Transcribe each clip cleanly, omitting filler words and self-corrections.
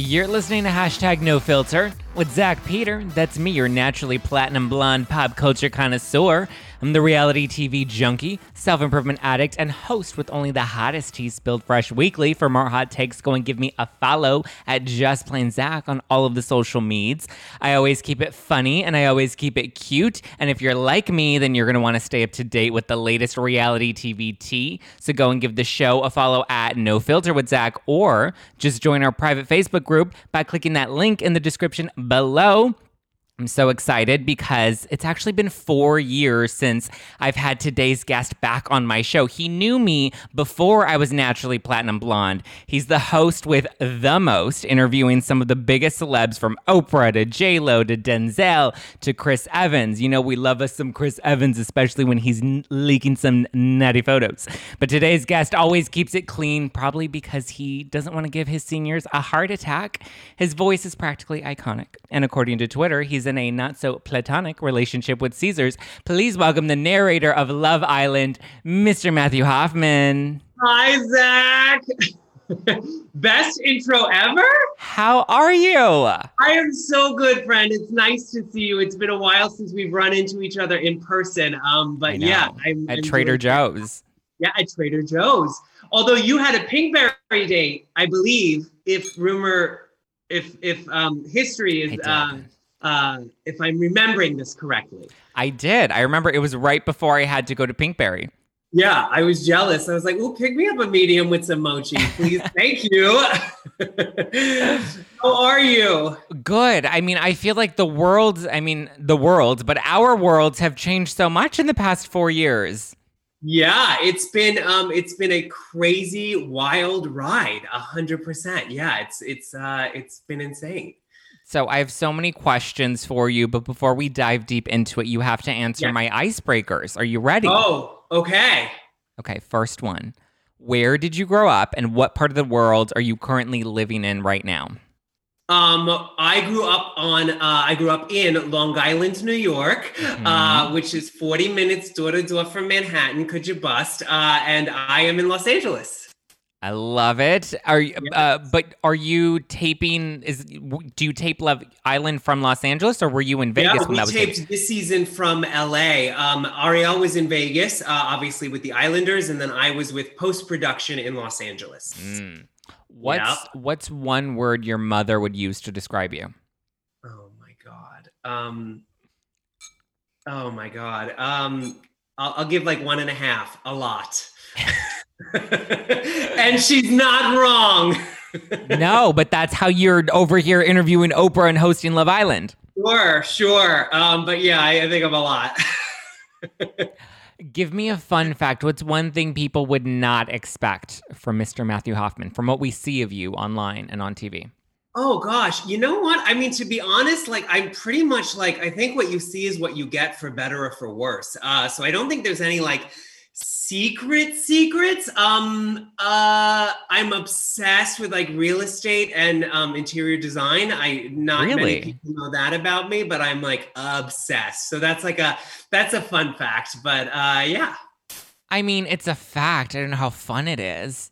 You're listening to #NoFilter with Zach Peter. That's me, your naturally platinum blonde pop culture connoisseur. I'm the reality TV junkie, self-improvement addict, and host with only the hottest tea spilled fresh weekly. For more hot takes, go and give me a follow at Just Plain Zach on all of the social meds. I always keep it funny, and I always keep it cute. And if you're like me, then you're going to want to stay up to date with the latest reality TV tea. So go and give the show a follow at No Filter with Zach, or just join our private Facebook group by clicking that link in the description below. I'm so excited because it's actually been 4 years since I've had today's guest back on my show. He knew me before I was naturally platinum blonde. He's the host with the most, interviewing some of the biggest celebs from Oprah to JLo to Denzel to Chris Evans. You know, we love us some Chris Evans, especially when he's leaking some nutty photos. But today's guest always keeps it clean, probably because he doesn't want to give his seniors a heart attack. His voice is practically iconic. And according to Twitter, he's in a not-so-platonic relationship with Caesars. Please welcome the narrator of Love Island, Mr. Matthew Hoffman. Hi, Zach. Best intro ever? How are you? I am so good, friend. It's nice to see you. It's been a while since we've run into each other in person. But yeah. I'm at Trader Joe's. Yeah, at Trader Joe's. Although you had a Pinkberry date, I believe, if history is... if I'm remembering this correctly. I did. I remember it was right before I had to go to Pinkberry. Yeah, I was jealous. I was like, "Ooh, pick me up a medium with some mochi, please. Thank you." How are you? Good. I mean, I feel like our worlds have changed so much in the past 4 years. Yeah, it's been a crazy, wild ride, 100%. Yeah, it's been insane. So I have so many questions for you, but before we dive deep into it, you have to answer my icebreakers. Are you ready? Oh, okay. Okay, first one. Where did you grow up, and what part of the world are you currently living in right now? I grew up in Long Island, New York, mm-hmm. Which is 40 minutes door to door from Manhattan. Could you bust? And I am in Los Angeles. I love it. Are you taping? Do you tape Love Island from Los Angeles, or were you in Vegas when that was? Yeah, we taped this season from LA. Ariel was in Vegas, obviously with the Islanders, and then I was with post-production in Los Angeles. Mm. What's one word your mother would use to describe you? Oh my God. I'll give like 1.5. A lot. And she's not wrong. No, but that's how you're over here interviewing Oprah and hosting Love Island. Sure. But yeah, I think I'm a lot. Give me a fun fact. What's one thing people would not expect from Mr. Matthew Hoffman, from what we see of you online and on TV? Oh gosh, you know what? I mean, to be honest, like I'm pretty much like, I think what you see is what you get, for better or for worse. So I don't think there's any like secrets. I'm obsessed with like real estate and interior design. Many people know that about me, but I'm like obsessed. So that's a fun fact, but yeah. I mean, it's a fact. I don't know how fun it is.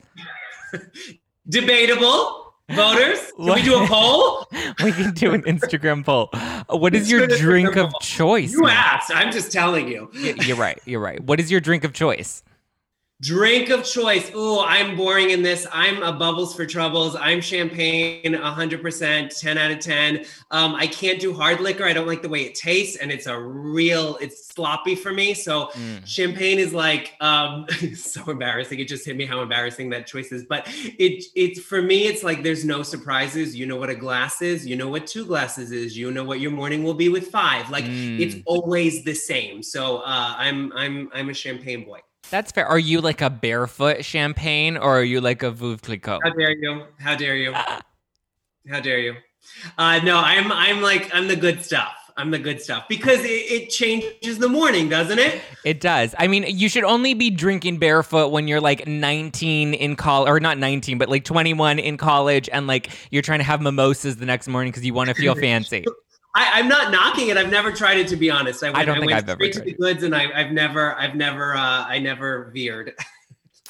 Debatable. Voters, can we do a poll? We can do an Instagram poll. What is your drink of choice? You asked. I'm just telling you. You're right. What is your drink of choice? Drink of choice. Ooh, I'm boring in this. I'm a bubbles for troubles. I'm champagne, 100%, 10 out of 10. I can't do hard liquor. I don't like the way it tastes, and it's sloppy for me. So champagne is like, so embarrassing. It just hit me how embarrassing that choice is. But it's for me, it's like, there's no surprises. You know what a glass is, you know what 2 glasses is, you know what your morning will be with 5. Like it's always the same. So I'm a champagne boy. That's fair. Are you like a barefoot champagne, or are you like a Veuve Clicquot? How dare you? No, I'm the good stuff. I'm the good stuff, because it changes the morning, doesn't it? It does. I mean, you should only be drinking barefoot when you're like 19 in college, or not 19, but like 21 in college, and like you're trying to have mimosas the next morning because you want to feel fancy. I'm not knocking it. I've never tried it, to be honest. I never veered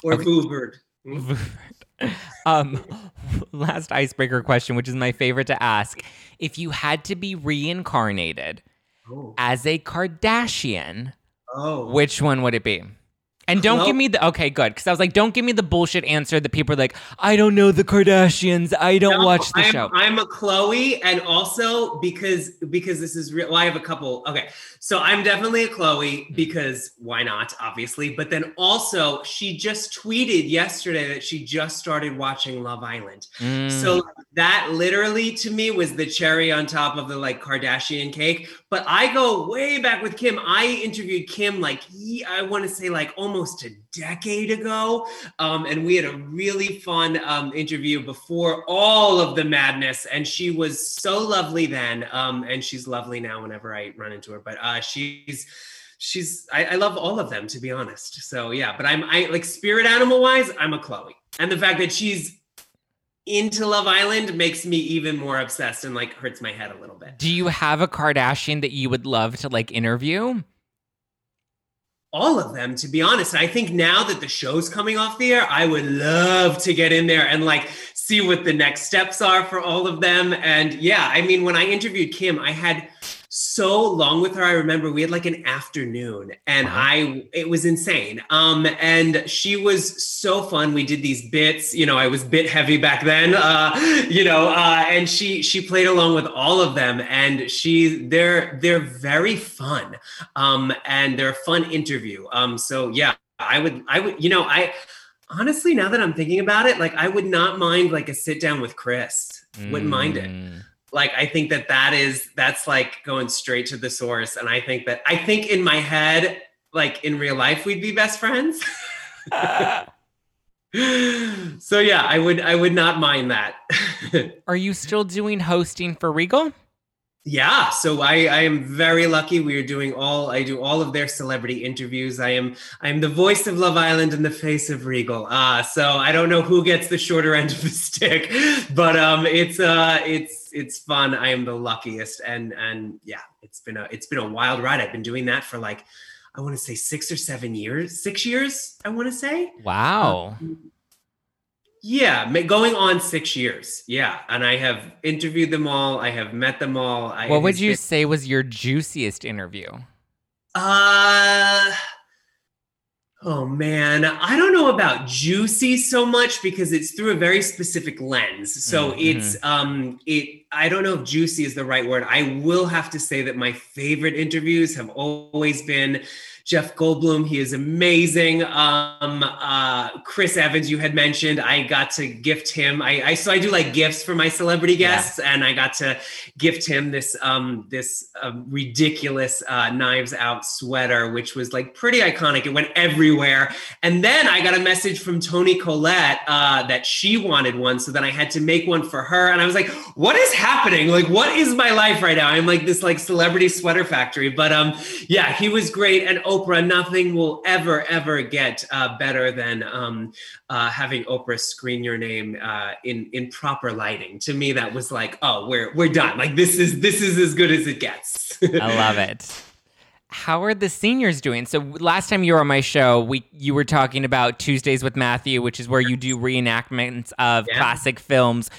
or Ubered. last icebreaker question, which is my favorite to ask. If you had to be reincarnated as a Kardashian, which one would it be? And don't give me the, okay, good. Because I was like, don't give me the bullshit answer that people are like, I don't know the Kardashians. I don't watch the show. I'm a Khloe. And also because this is real. Well, I have a couple. Okay. So I'm definitely a Khloe because why not? Obviously. But then also she just tweeted yesterday that she just started watching Love Island. So that literally to me was the cherry on top of the like Kardashian cake. But I go way back with Kim. I interviewed Kim like, I want to say like almost a decade ago. And we had a really fun interview before all of the madness. And she was so lovely then. And she's lovely now whenever I run into her. But I love all of them, to be honest. So yeah, but I like spirit animal wise, I'm a Khloe. And the fact that she's into Love Island makes me even more obsessed and like hurts my head a little bit. Do you have a Kardashian that you would love to like interview? All of them, to be honest. I think now that the show's coming off the air, I would love to get in there and like see what the next steps are for all of them. And yeah, I mean, when I interviewed Kim, I had so long with her. I remember we had like an afternoon and it was insane. And she was so fun. We did these bits, you know, I was bit heavy back then, and she played along with all of them and they're very fun. And they're a fun interview. So yeah, I would, you know, I honestly, now that I'm thinking about it, like I would not mind like a sit down with Chris. Wouldn't mind it. Like, I think that's like going straight to the source. And I think in my head, like in real life, we'd be best friends. So yeah, I would not mind that. Are you still doing hosting for Regal? Yeah. So I am very lucky. We are I do all of their celebrity interviews. I am the voice of Love Island and the face of Regal. So I don't know who gets the shorter end of the stick, but, it's fun. I am the luckiest. And yeah, it's been a wild ride. I've been doing that for like, I want to say 6 years, I want to say. Wow. Yeah, going on 6 years. Yeah, and I have interviewed them all. I have met them all. What would you say was your juiciest interview? Oh man, I don't know about juicy so much because it's through a very specific lens. So it's I don't know if juicy is the right word. I will have to say that my favorite interviews have always been Jeff Goldblum, he is amazing. Chris Evans, you had mentioned, I got to gift him. So I do like gifts for my celebrity guests, and I got to gift him this ridiculous Knives Out sweater, which was like pretty iconic. It went everywhere. And then I got a message from Toni Collette that she wanted one, so then I had to make one for her. And I was like, what is happening? Like, what is my life right now? I'm like this like celebrity sweater factory. But yeah, he was great. And Oprah, nothing will ever get better than having Oprah screen your name in proper lighting. To me, that was like, oh, we're done. Like this is as good as it gets. I love it. How are the seniors doing? So last time you were on my show, you were talking about Tuesdays with Matthew, which is where you do reenactments of classic films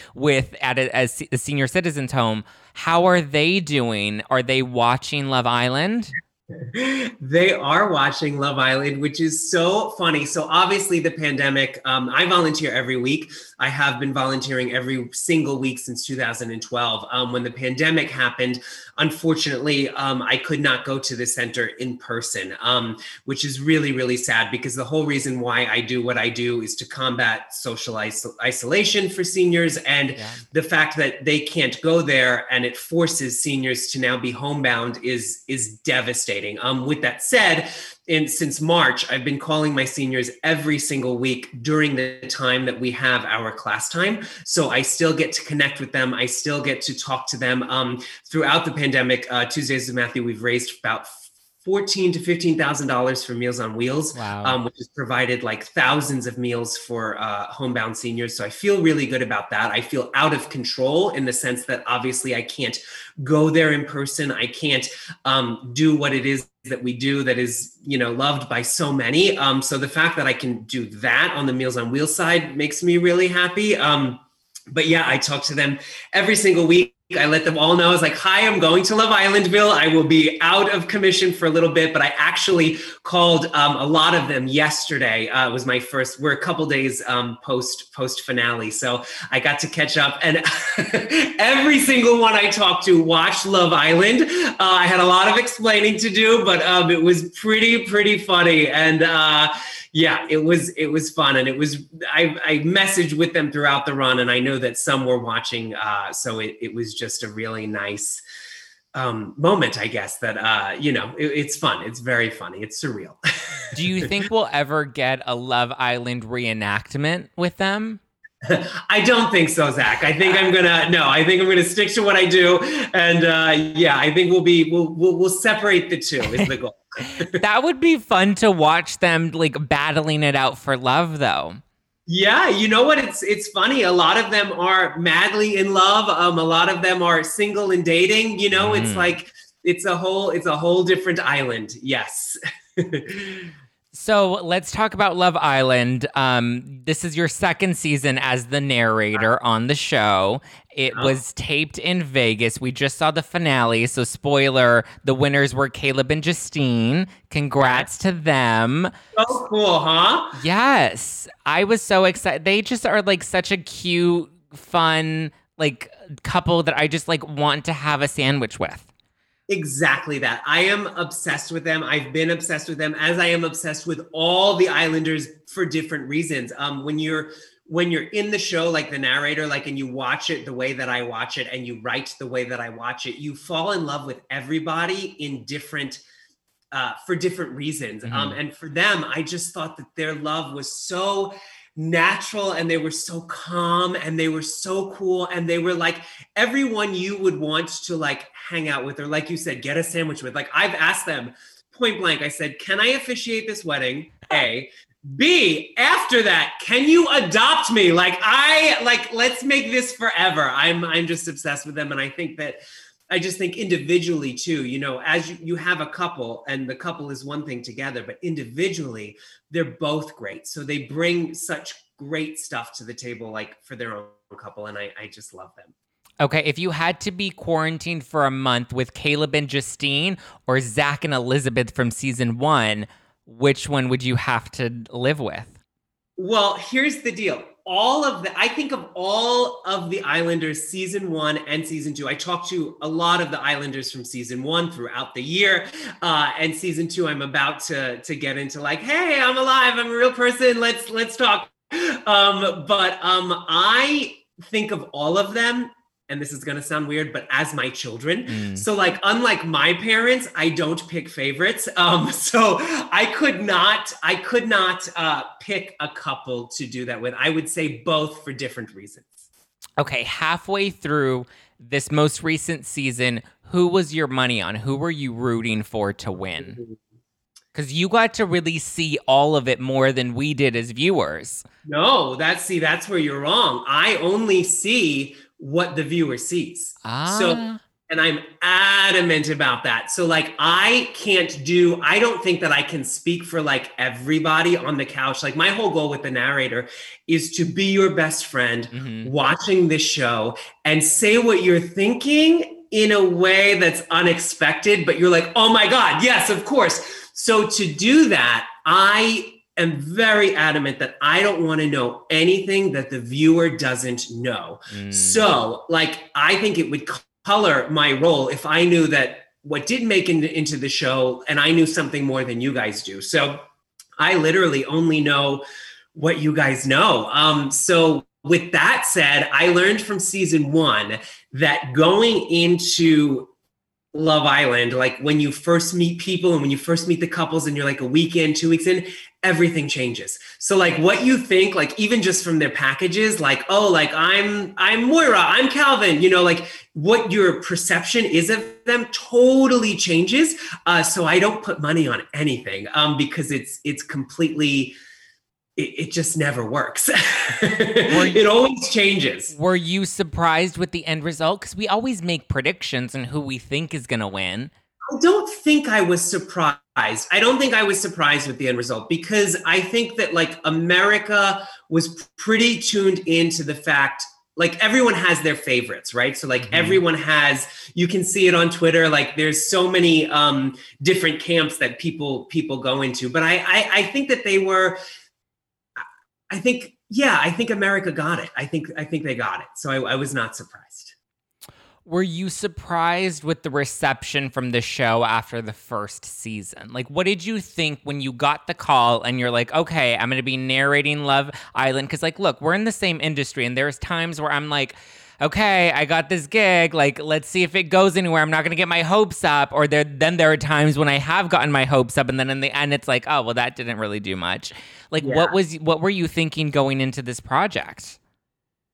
at a senior citizen's home. How are they doing? Are they watching Love Island? They are watching Love Island, which is so funny. So obviously the pandemic, I volunteer every week. I have been volunteering every single week since 2012. When the pandemic happened, unfortunately, I could not go to the center in person, which is really, really sad because the whole reason why I do what I do is to combat social isolation for seniors and the fact that they can't go there and it forces seniors to now be homebound is devastating. With that said, since March, I've been calling my seniors every single week during the time that we have our class time. So I still get to connect with them. I still get to talk to them. Throughout the pandemic, Tuesdays with Matthew, we've raised about $14,000 to $15,000 for Meals on Wheels, which has provided like thousands of meals for homebound seniors. So I feel really good about that. I feel out of control in the sense that obviously I can't go there in person. I can't do what it is that we do that is, you know, loved by so many. So the fact that I can do that on the Meals on Wheels side makes me really happy. But yeah, I talk to them every single week. I let them all know. I was like, hi, I'm going to Love Islandville. I will be out of commission for a little bit, but I actually called a lot of them yesterday. It was my first, we're a couple days post finale. So I got to catch up, and every single one I talked to watched Love Island. I had a lot of explaining to do, but it was pretty funny. And yeah, it was fun. And it was, I messaged with them throughout the run, and I know that some were watching. So it was just a really nice moment, I guess, that, it's fun. It's very funny. It's surreal. Do you think we'll ever get a Love Island reenactment with them? I don't think so, Zach. I think I'm gonna stick to what I do. And I think we'll separate the two is the goal. That would be fun to watch them like battling it out for love, though. Yeah, you know what? It's funny. A lot of them are madly in love. A lot of them are single and dating. You know, It's like it's a whole different island. Yes. So let's talk about Love Island. This is your second season as the narrator on the show. It was taped in Vegas. We just saw the finale. So spoiler, the winners were Caleb and Justine. Congrats to them. So cool, huh? Yes. I was so excited. They just are like such a cute, fun, like couple that I just like want to have a sandwich with. Exactly that. I am obsessed with them. I've been obsessed with them, as I am obsessed with all the Islanders for different reasons. When you're in the show, like the narrator, like, and you watch it the way that I watch it and you write the way that I watch it, you fall in love with everybody in different for different reasons. Mm-hmm. And for them, I just thought that their love was so natural, and they were so calm, and they were so cool, and they were like everyone you would want to like hang out with, or like you said, get a sandwich with. Like, I've asked them point blank, I said, can I officiate this wedding? A. B, after that, can you adopt me? Let's make this forever. I'm just obsessed with them. And I just think individually too, you know, as you have a couple, and the couple is one thing together, but individually, they're both great. So they bring such great stuff to the table, like for their own couple. And I just love them. Okay. If you had to be quarantined for a month with Caleb and Justine or Zach and Elizabeth from season 1, which one would you have to live with? Well, here's the deal. I think of all of the Islanders season 1 and season 2, I talked to a lot of the Islanders from season 1 throughout the year. And season 2, I'm about to get into like, hey, I'm alive. I'm a real person. Let's talk. I think of all of them, and this is going to sound weird, but as my children. So like, unlike my parents, I don't pick favorites. So I could not pick a couple to do that with. I would say both for different reasons. Okay. Halfway through this most recent season, who was your money on? Who were you rooting for to win? Because you got to really see all of it more than we did as viewers. No, that's where you're wrong. I only see what the viewer sees. So, and I'm adamant about that. So like, I don't think that I can speak for like everybody on the couch. Like, my whole goal with the narrator is to be your best friend watching this show and say what you're thinking in a way that's unexpected, but you're like, oh my God, yes, of course. So to do that, I'm very adamant that I don't want to know anything that the viewer doesn't know. So like, I think it would color my role if I knew that what didn't make it into the show, and I knew something more than you guys do. So I literally only know what you guys know. So with that said, I learned from season 1 that going into Love Island, like when you first meet people and when you first meet the couples and you're like a week in, 2 weeks in, everything changes. So like what you think, like even just from their packages, like, oh, like I'm Moira, I'm Calvin, you know, like what your perception is of them totally changes. So I don't put money on anything because it's completely, it just never works. It always changes. Were you surprised with the end result? Because we always make predictions on who we think is going to win. I don't think I was surprised. I don't think I was surprised with the end result because I think that like America was pretty tuned into the fact like everyone has their favorites, right? So like everyone has, you can see it on Twitter. Like there's so many different camps that people go into. But I think that they were, I think America got it. I think they got it. So I was not surprised. Were you surprised with the reception from the show after the first season? Like, what did you think when you got the call and you're like, okay, I'm going to be narrating Love Island? Because, like, look, we're in the same industry, and there's times where I'm like, okay, I got this gig. Like, let's see if it goes anywhere. I'm not going to get my hopes up. Or there are times when I have gotten my hopes up, and then in the end, it's like, oh, well, that didn't really do much. Like, yeah. What were you thinking going into this project?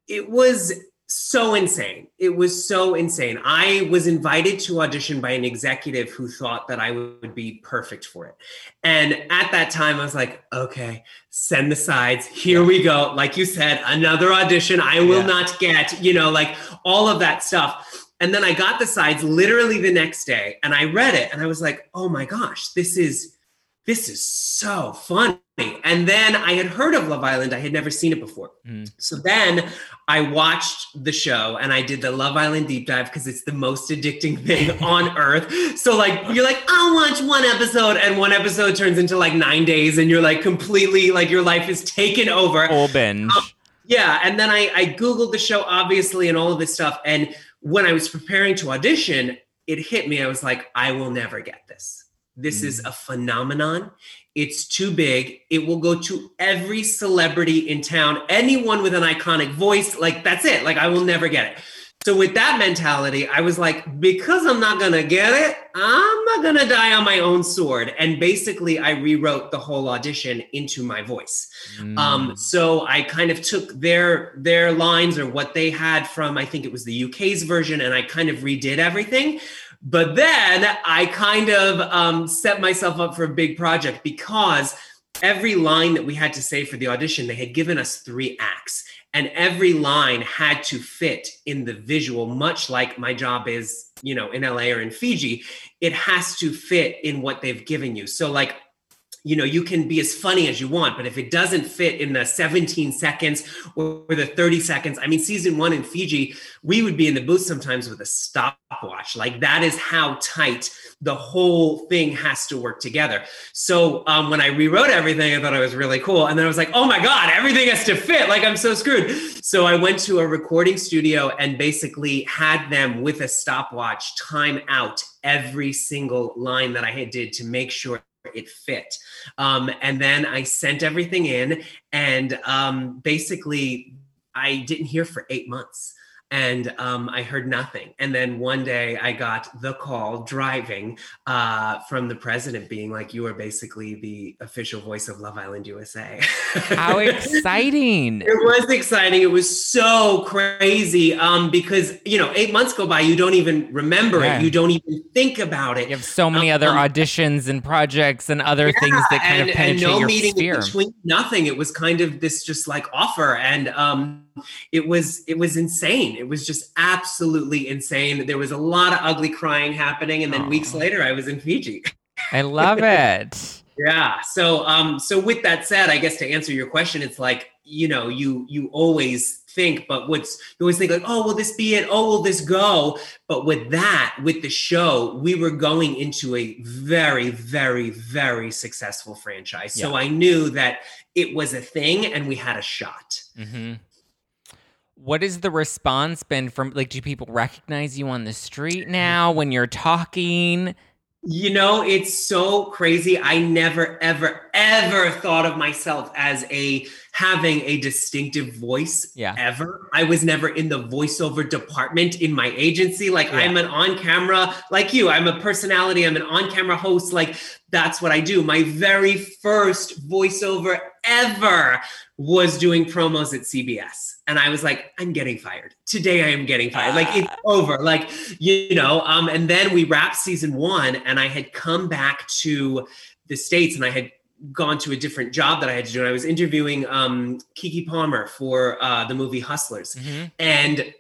It was so insane. It was so insane. I was invited to audition by an executive who thought that I would be perfect for it. And at that time, I was like, okay, send the sides. Here we go. Like you said, another audition. I will not get, like all of that stuff. And then I got the sides literally the next day, and I read it and I was like, oh my gosh, this is so funny. And then I had heard of Love Island. I had never seen it before. So then I watched the show and I did the Love Island deep dive because it's the most addicting thing on earth. So like, you're like, I'll watch one episode, and one episode turns into like 9 days, and you're like completely like your life is taken over. Full binge. And then I Googled the show, obviously, and all of this stuff. And when I was preparing to audition, it hit me. I was like, I will never get this. This is a phenomenon. It's too big. It will go to every celebrity in town, anyone with an iconic voice. Like, that's it. Like, I will never get it. So with that mentality, I was like, because I'm not going to get it, I'm not going to die on my own sword. And basically, I rewrote the whole audition into my voice. So I kind of took their lines or what they had from, I think it was the UK's version, and I kind of redid everything. But then I kind of set myself up for a big project, because every line that we had to say for the audition, they had given us 3 acts, and every line had to fit in the visual, much like my job is, in LA or in Fiji. It has to fit in what they've given you. So like, you can be as funny as you want, but if it doesn't fit in the 17 seconds or the 30 seconds, I mean, season 1 in Fiji, we would be in the booth sometimes with a stopwatch. Like, that is how tight the whole thing has to work together. So when I rewrote everything, I thought it was really cool. And then I was like, oh my God, everything has to fit. Like, I'm so screwed. So I went to a recording studio and basically had them with a stopwatch time out every single line that I had did to make sure it fit. And then I sent everything in, and basically I didn't hear for 8 months, and I heard nothing. And then one day I got the call driving from the president being like, you are basically the official voice of Love Island USA. How exciting. It was exciting. It was so crazy because, 8 months go by, you don't even remember it. You don't even think about it. You have so many other auditions and projects and other things that kind of penetrate your sphere. Between nothing. It was kind of this just like offer. And it was insane. It was just absolutely insane. There was a lot of ugly crying happening, and then weeks later I was in Fiji. I love it. Yeah. So so with that said, I guess to answer your question, it's like, you always think, but you always think like, oh, will this be it? Oh, will this go? But with the show, we were going into a very, very, very successful franchise. Yeah. So I knew that it was a thing and we had a shot. Mm-hmm. What has the response been from, like, do people recognize you on the street now when you're talking? It's so crazy. I never, ever, ever thought of myself as having a distinctive voice ever. I was never in the voiceover department in my agency. Like, I'm an on-camera, like you, I'm a personality, I'm an on-camera host. Like, that's what I do. My very first voiceover ever was doing promos at CBS. And I was like, I'm getting fired. Today I am getting fired. Like, it's over. Like, and then we wrapped season 1, and I had come back to the States, and I had gone to a different job that I had to do. And I was interviewing Keke Palmer for the movie Hustlers. Mm-hmm. And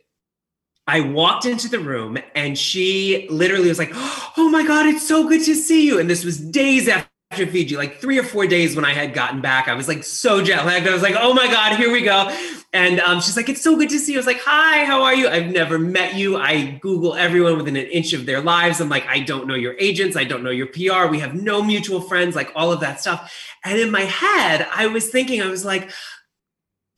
I walked into the room, and she literally was like, oh my God, it's so good to see you. And this was days after Fiji, like 3 or 4 days when I had gotten back. I was like so jet lagged. I was like, oh my God, here we go. And she's like, it's so good to see you. I was like, hi, how are you? I've never met you. I Google everyone within an inch of their lives. I'm like, I don't know your agents. I don't know your PR. We have no mutual friends, like all of that stuff. And in my head, I was thinking, I was like,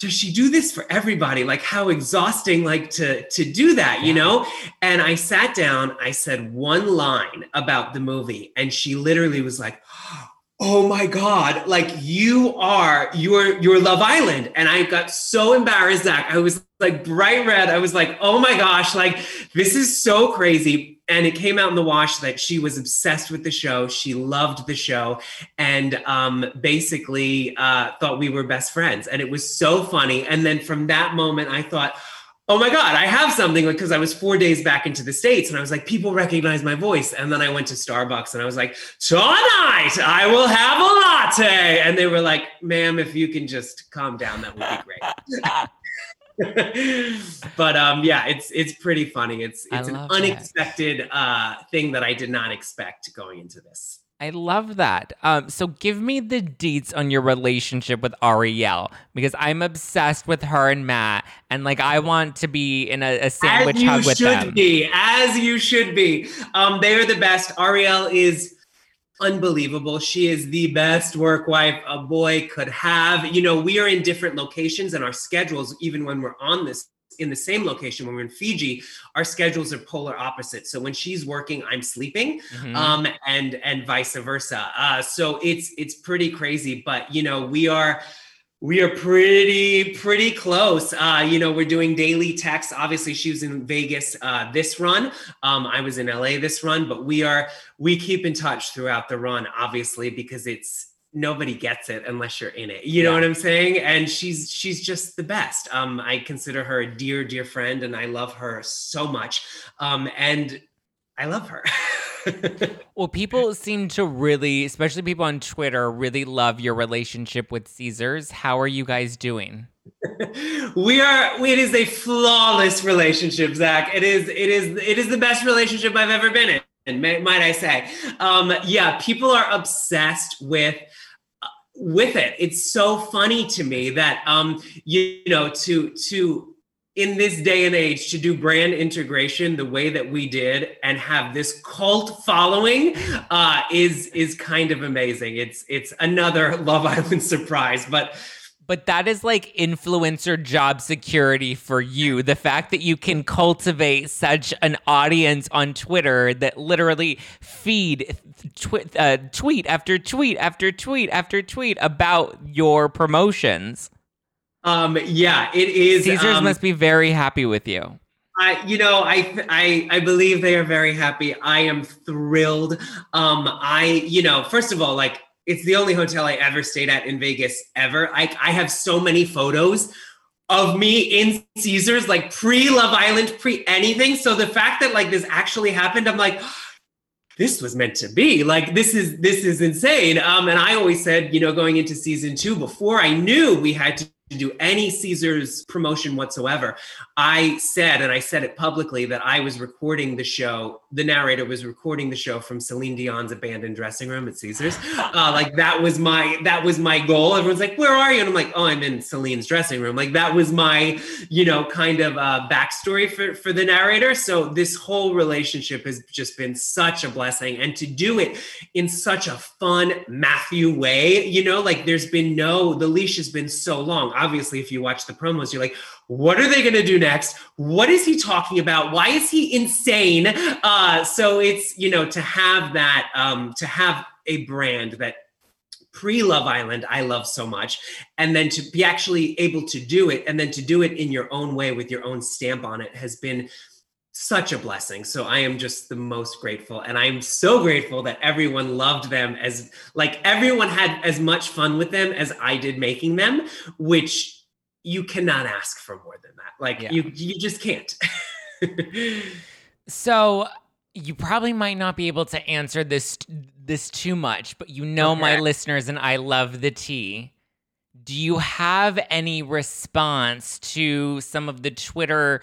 does she do this for everybody? Like how exhausting, like to do that, you know? And I sat down, I said one line about the movie and she literally was like, oh my God, like you're Love Island. And I got so embarrassed, Zach. I was like bright red. I was like, oh my gosh, like this is so crazy. And it came out in the wash that she was obsessed with the show. She loved the show and basically thought we were best friends. And it was so funny. And then from that moment, I thought, oh my God, I have something, because I was 4 days back into the States and I was like, people recognize my voice. And then I went to Starbucks and I was like, tonight I will have a latte. And they were like, ma'am, if you can just calm down, that would be great. But yeah, it's pretty funny. It's an unexpected thing that I did not expect going into this. I love that. So give me the deets on your relationship with Ariel, because I'm obsessed with her and Matt, and like I want to be in a sandwich hug with them. As you should be. They are the best. Ariel is unbelievable. She is the best work wife a boy could have. You know, we are in different locations and our schedules, even when we're on this in the same location, when we're in Fiji, our schedules are polar opposite. So when she's working, I'm sleeping, and vice versa. So it's pretty crazy, but you know, we are pretty close. You know, we're doing daily texts. Obviously she was in Vegas this run. I was in LA this run, but we keep in touch throughout the run, obviously, because it's, nobody gets it unless you're in it. You know what I'm saying? And she's just the best. I consider her a dear, dear friend, and I love her so much. And I love her. Well, people seem to really, especially people on Twitter, really love your relationship with Caesars. How are you guys doing? It is a flawless relationship, Zach. It is the best relationship I've ever been in. And might I say, yeah, people are obsessed with it. It's so funny to me that, you know, to in this day and age, to do brand integration the way that we did and have this cult following is kind of amazing. It's another Love Island surprise, but that is like influencer job security for you. The fact that you can cultivate such an audience on Twitter that literally feed tweet after tweet after tweet after tweet about your promotions. Yeah, it is. Caesars must be very happy with you. You know, I believe they are very happy. I am thrilled. You know, first of all, like, it's the only hotel I ever stayed at in Vegas ever. I have so many photos of me in Caesars, like pre-Love Island, pre-anything. So the fact that like this actually happened, I'm like, this was meant to be. Like, this is insane. And I always said, you know, going into season 2, before I knew we had to do any Caesars promotion whatsoever, I said, and I said it publicly, that I was recording the show, the narrator was recording the show from Celine Dion's abandoned dressing room at Caesars. Like that was my goal. Everyone's like, where are you? And I'm like, oh, I'm in Celine's dressing room. Like that was my, you know, kind of backstory for the narrator. So this whole relationship has just been such a blessing, and to do it in such a fun Matthew way, you know, like there's been the leash has been so long. Obviously, if you watch the promos, you're like, what are they going to do next? What is he talking about? Why is he insane? So it's, you know, to have that, to have a brand that pre-Love Island, I love so much. And then to be actually able to do it, and then to do it in your own way with your own stamp on it, has been such a blessing. So I am just the most grateful. And I'm so grateful that everyone loved them, as like everyone had as much fun with them as I did making them, which you cannot ask for more than that. Like you just can't. So you probably might not be able to answer this too much, but you know, my listeners and I love the tea. Do you have any response to some of the Twitter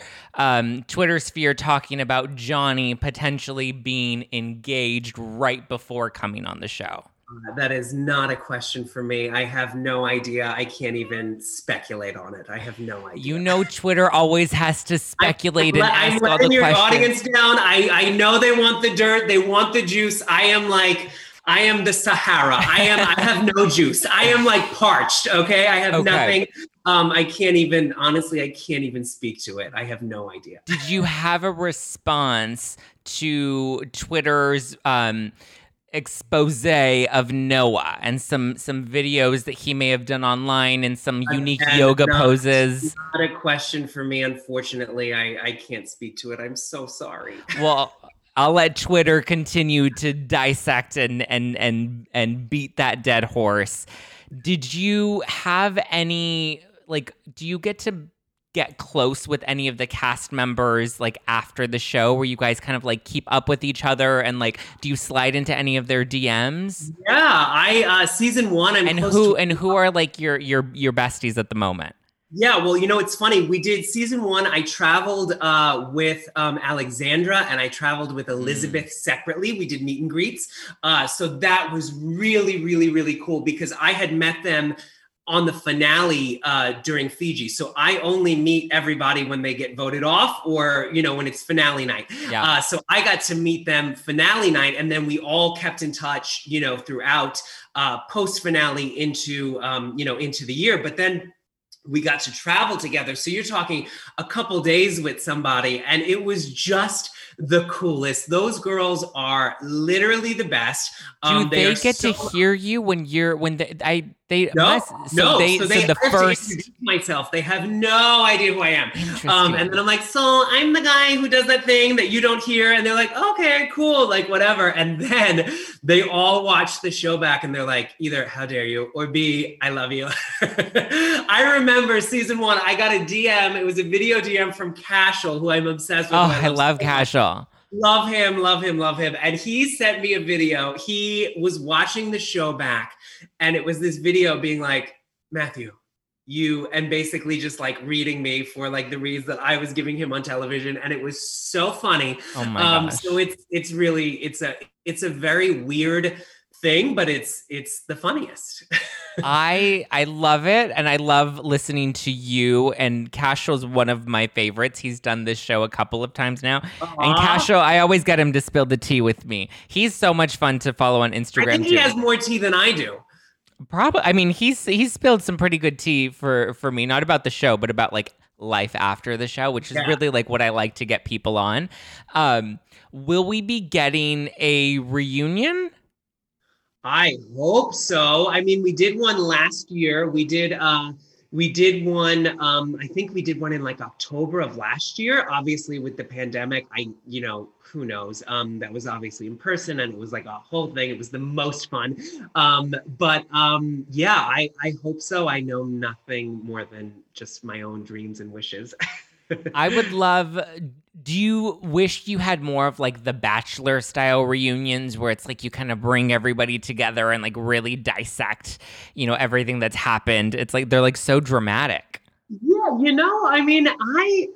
sphere talking about Johnny potentially being engaged right before coming on the show? That is not a question for me. I have no idea. I can't even speculate on it. I have no idea. You know, Twitter always has to speculate and ask all the questions. I'm letting your audience down. I know they want the dirt. They want the juice. I am the Sahara. I have no juice. I am like parched. Okay. I have nothing. I can't even, honestly, I can't even speak to it. I have no idea. Did you have a response to Twitter's, expose of Noah and some videos that he may have done online and some unique yoga poses? Not a question for me, unfortunately. I can't speak to it. I'm so sorry. Well, I'll let Twitter continue to dissect and beat that dead horse. Did you have any, like, do you get to get close with any of the cast members, like, after the show, where you guys kind of, like, keep up with each other, and, like, do you slide into any of their DMs? Yeah, I season one, I'm close to. And who are, like, your besties at the moment? Yeah, well, you know, it's funny. We did season one. I traveled with Alexandra, and I traveled with Elizabeth separately. We did meet and greets. So that was really, really, really cool, because I had met them on the finale during Fiji. So I only meet everybody when they get voted off, or, you know, when it's finale night. Yeah. So I got to meet them finale night, and then we all kept in touch, you know, throughout post-finale into, you know, into the year. But then we got to travel together. So you're talking a couple days with somebody, and it was just the coolest. Those girls are literally the best. Do they get to hear you when you're, when they, I, they, no, mess, so no. They, so they so the have first to introduce myself. They have no idea who I am. And then I'm like, so I'm the guy who does that thing that you don't hear. And they're like, okay, cool. Like, whatever. And then they all watch the show back, and they're like, either how dare you, or B, I love you. I remember season one, I got a DM. It was a video DM from Cashel, who I'm obsessed with. Oh, I love Cashel. Love him, love him, love him. And he sent me a video. He was watching the show back, and it was this video being like, Matthew, you, and basically just like reading me for like the reads that I was giving him on television. And it was so funny. Oh my gosh. So it's really, it's a very weird thing, but it's the funniest. I love it, and I love listening to you, and Cashel's one of my favorites. He's done this show a couple of times now. Uh-huh. And Cashel, I always get him to spill the tea with me. He's so much fun to follow on Instagram. I think he has more tea than I do. Probably. I mean, he's spilled some pretty good tea for me, not about the show, but about like life after the show, which is really like what I like to get people on. Will we be getting a reunion? I hope so. I mean, we did one last year. We did one. I think we did one in like October of last year. Obviously, with the pandemic, you know, who knows? That was obviously in person, and it was like a whole thing. It was the most fun. But yeah, I hope so. I know nothing more than just my own dreams and wishes. I would love. Do you wish you had more of like the Bachelor style reunions, where it's like you kind of bring everybody together and like really dissect, you know, everything that's happened? It's like they're like so dramatic. Yeah, you know, I mean, I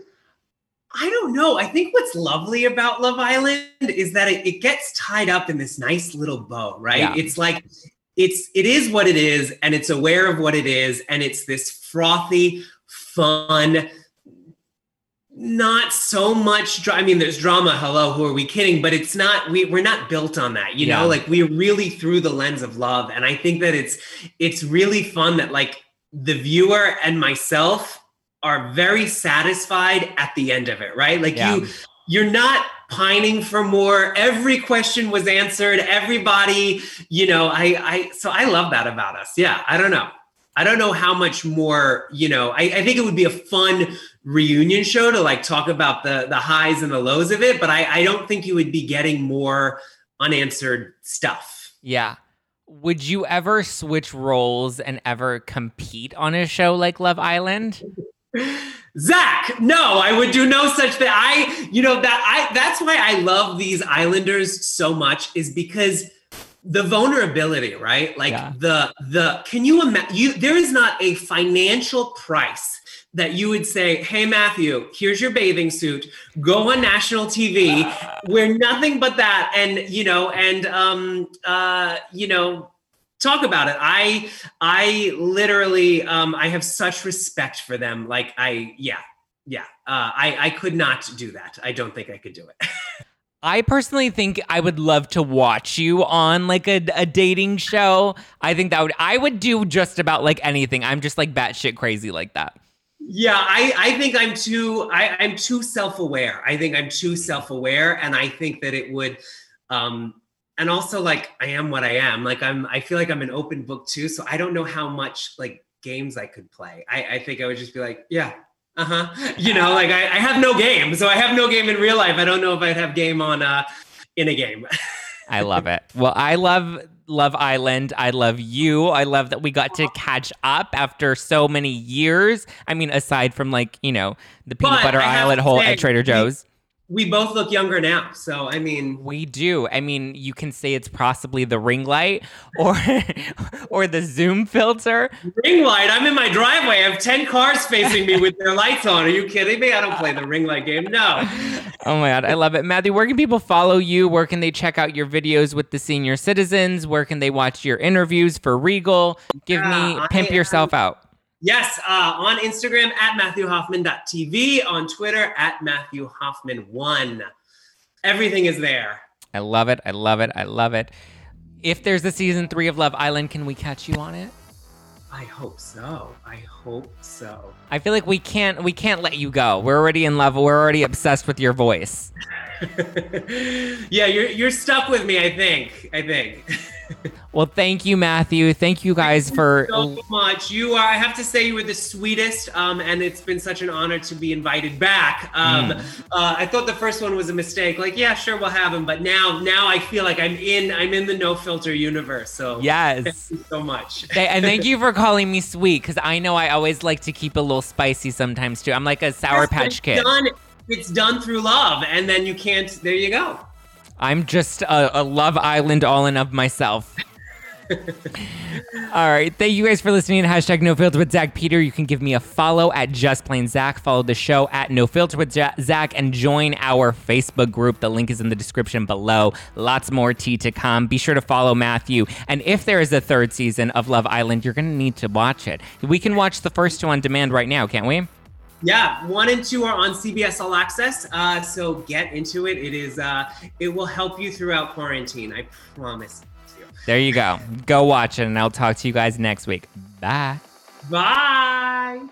don't know. I think what's lovely about Love Island is that it gets tied up in this nice little bow, right? Yeah. It's like it is what it is, and it's aware of what it is, and it's this frothy, fun, not so much I mean, there's drama. Hello, who are we kidding? But it's not, we're not built on that, you know, like we're really through the lens of love. And I think that it's really fun that like the viewer and myself are very satisfied at the end of it. Right. Like you're not pining for more. Every question was answered. Everybody, you know, so I love that about us. Yeah. I don't know how much more, you know, I think it would be a fun reunion show to like talk about the highs and the lows of it, but I don't think you would be getting more unanswered stuff. Yeah. Would you ever switch roles and ever compete on a show like Love Island? Zach, no, I would do no such thing. That's why I love these Islanders so much, is because the vulnerability, right? Like can you imagine, there is not a financial price that you would say, hey, Matthew, here's your bathing suit, go on national TV, wear nothing but that. And, you know, talk about it. I literally, I have such respect for them. Like I could not do that. I don't think I could do it. I personally think I would love to watch you on like a dating show. I think that I would do just about like anything. I'm just like batshit crazy like that. Yeah, I think I'm too self-aware. I think I'm too self-aware, and I think that it would, and also like I am what I am. Like I feel like I'm an open book too, so I don't know how much like games I could play. I think I would just be like, yeah, uh-huh. You know, like I have no game, so I have no game in real life. I don't know if I'd have game on in a game. I love it. Well, I love Love Island. I love you. I love that we got to catch up after so many years. I mean, aside from like, you know, the peanut butter island hole at Trader Joe's. We both look younger now. So, I mean. We do. I mean, you can say it's possibly the ring light or the Zoom filter. Ring light? I'm in my driveway. I have 10 cars facing me with their lights on. Are you kidding me? I don't play the ring light game. No. Oh, my God. I love it. Matthew, where can people follow you? Where can they check out your videos with the senior citizens? Where can they watch your interviews for Regal? Pimp yourself out. Yes, on Instagram at MatthewHoffman.tv, on Twitter at MatthewHoffman1. Everything is there. I love it. I love it. I love it. If there's a season 3 of Love Island, can we catch you on it? I hope so. I hope so. I feel like we can't let you go. We're already in love. We're already obsessed with your voice. Yeah, you're stuck with me, I think. Well, thank you, Matthew. Thank you guys for so much. You are, I have to say, you were the sweetest, and it's been such an honor to be invited back. I thought the first one was a mistake. Like, yeah, sure, we'll have him, but now I feel like I'm in the No Filter universe. So yes, thank you so much. And thank you for calling me sweet, because I know I always like to keep a little spicy sometimes too. I'm like a Sour Patch Kid. It's done through love, and then you can't. There you go. I'm just a Love Island all in of myself. All right. Thank you guys for listening to #NoFilterWithZachPeter. You can give me a follow at Just Plain Zach. Follow the show at NoFilterWithZach and join our Facebook group. The link is in the description below. Lots more tea to come. Be sure to follow Matthew. And if there is a third season of Love Island, you're going to need to watch it. We can watch the first two on demand right now, can't we? Yeah, 1 and 2 are on CBS All Access, so get into it. It is, it will help you throughout quarantine, I promise you. There you go. Go watch it, and I'll talk to you guys next week. Bye. Bye.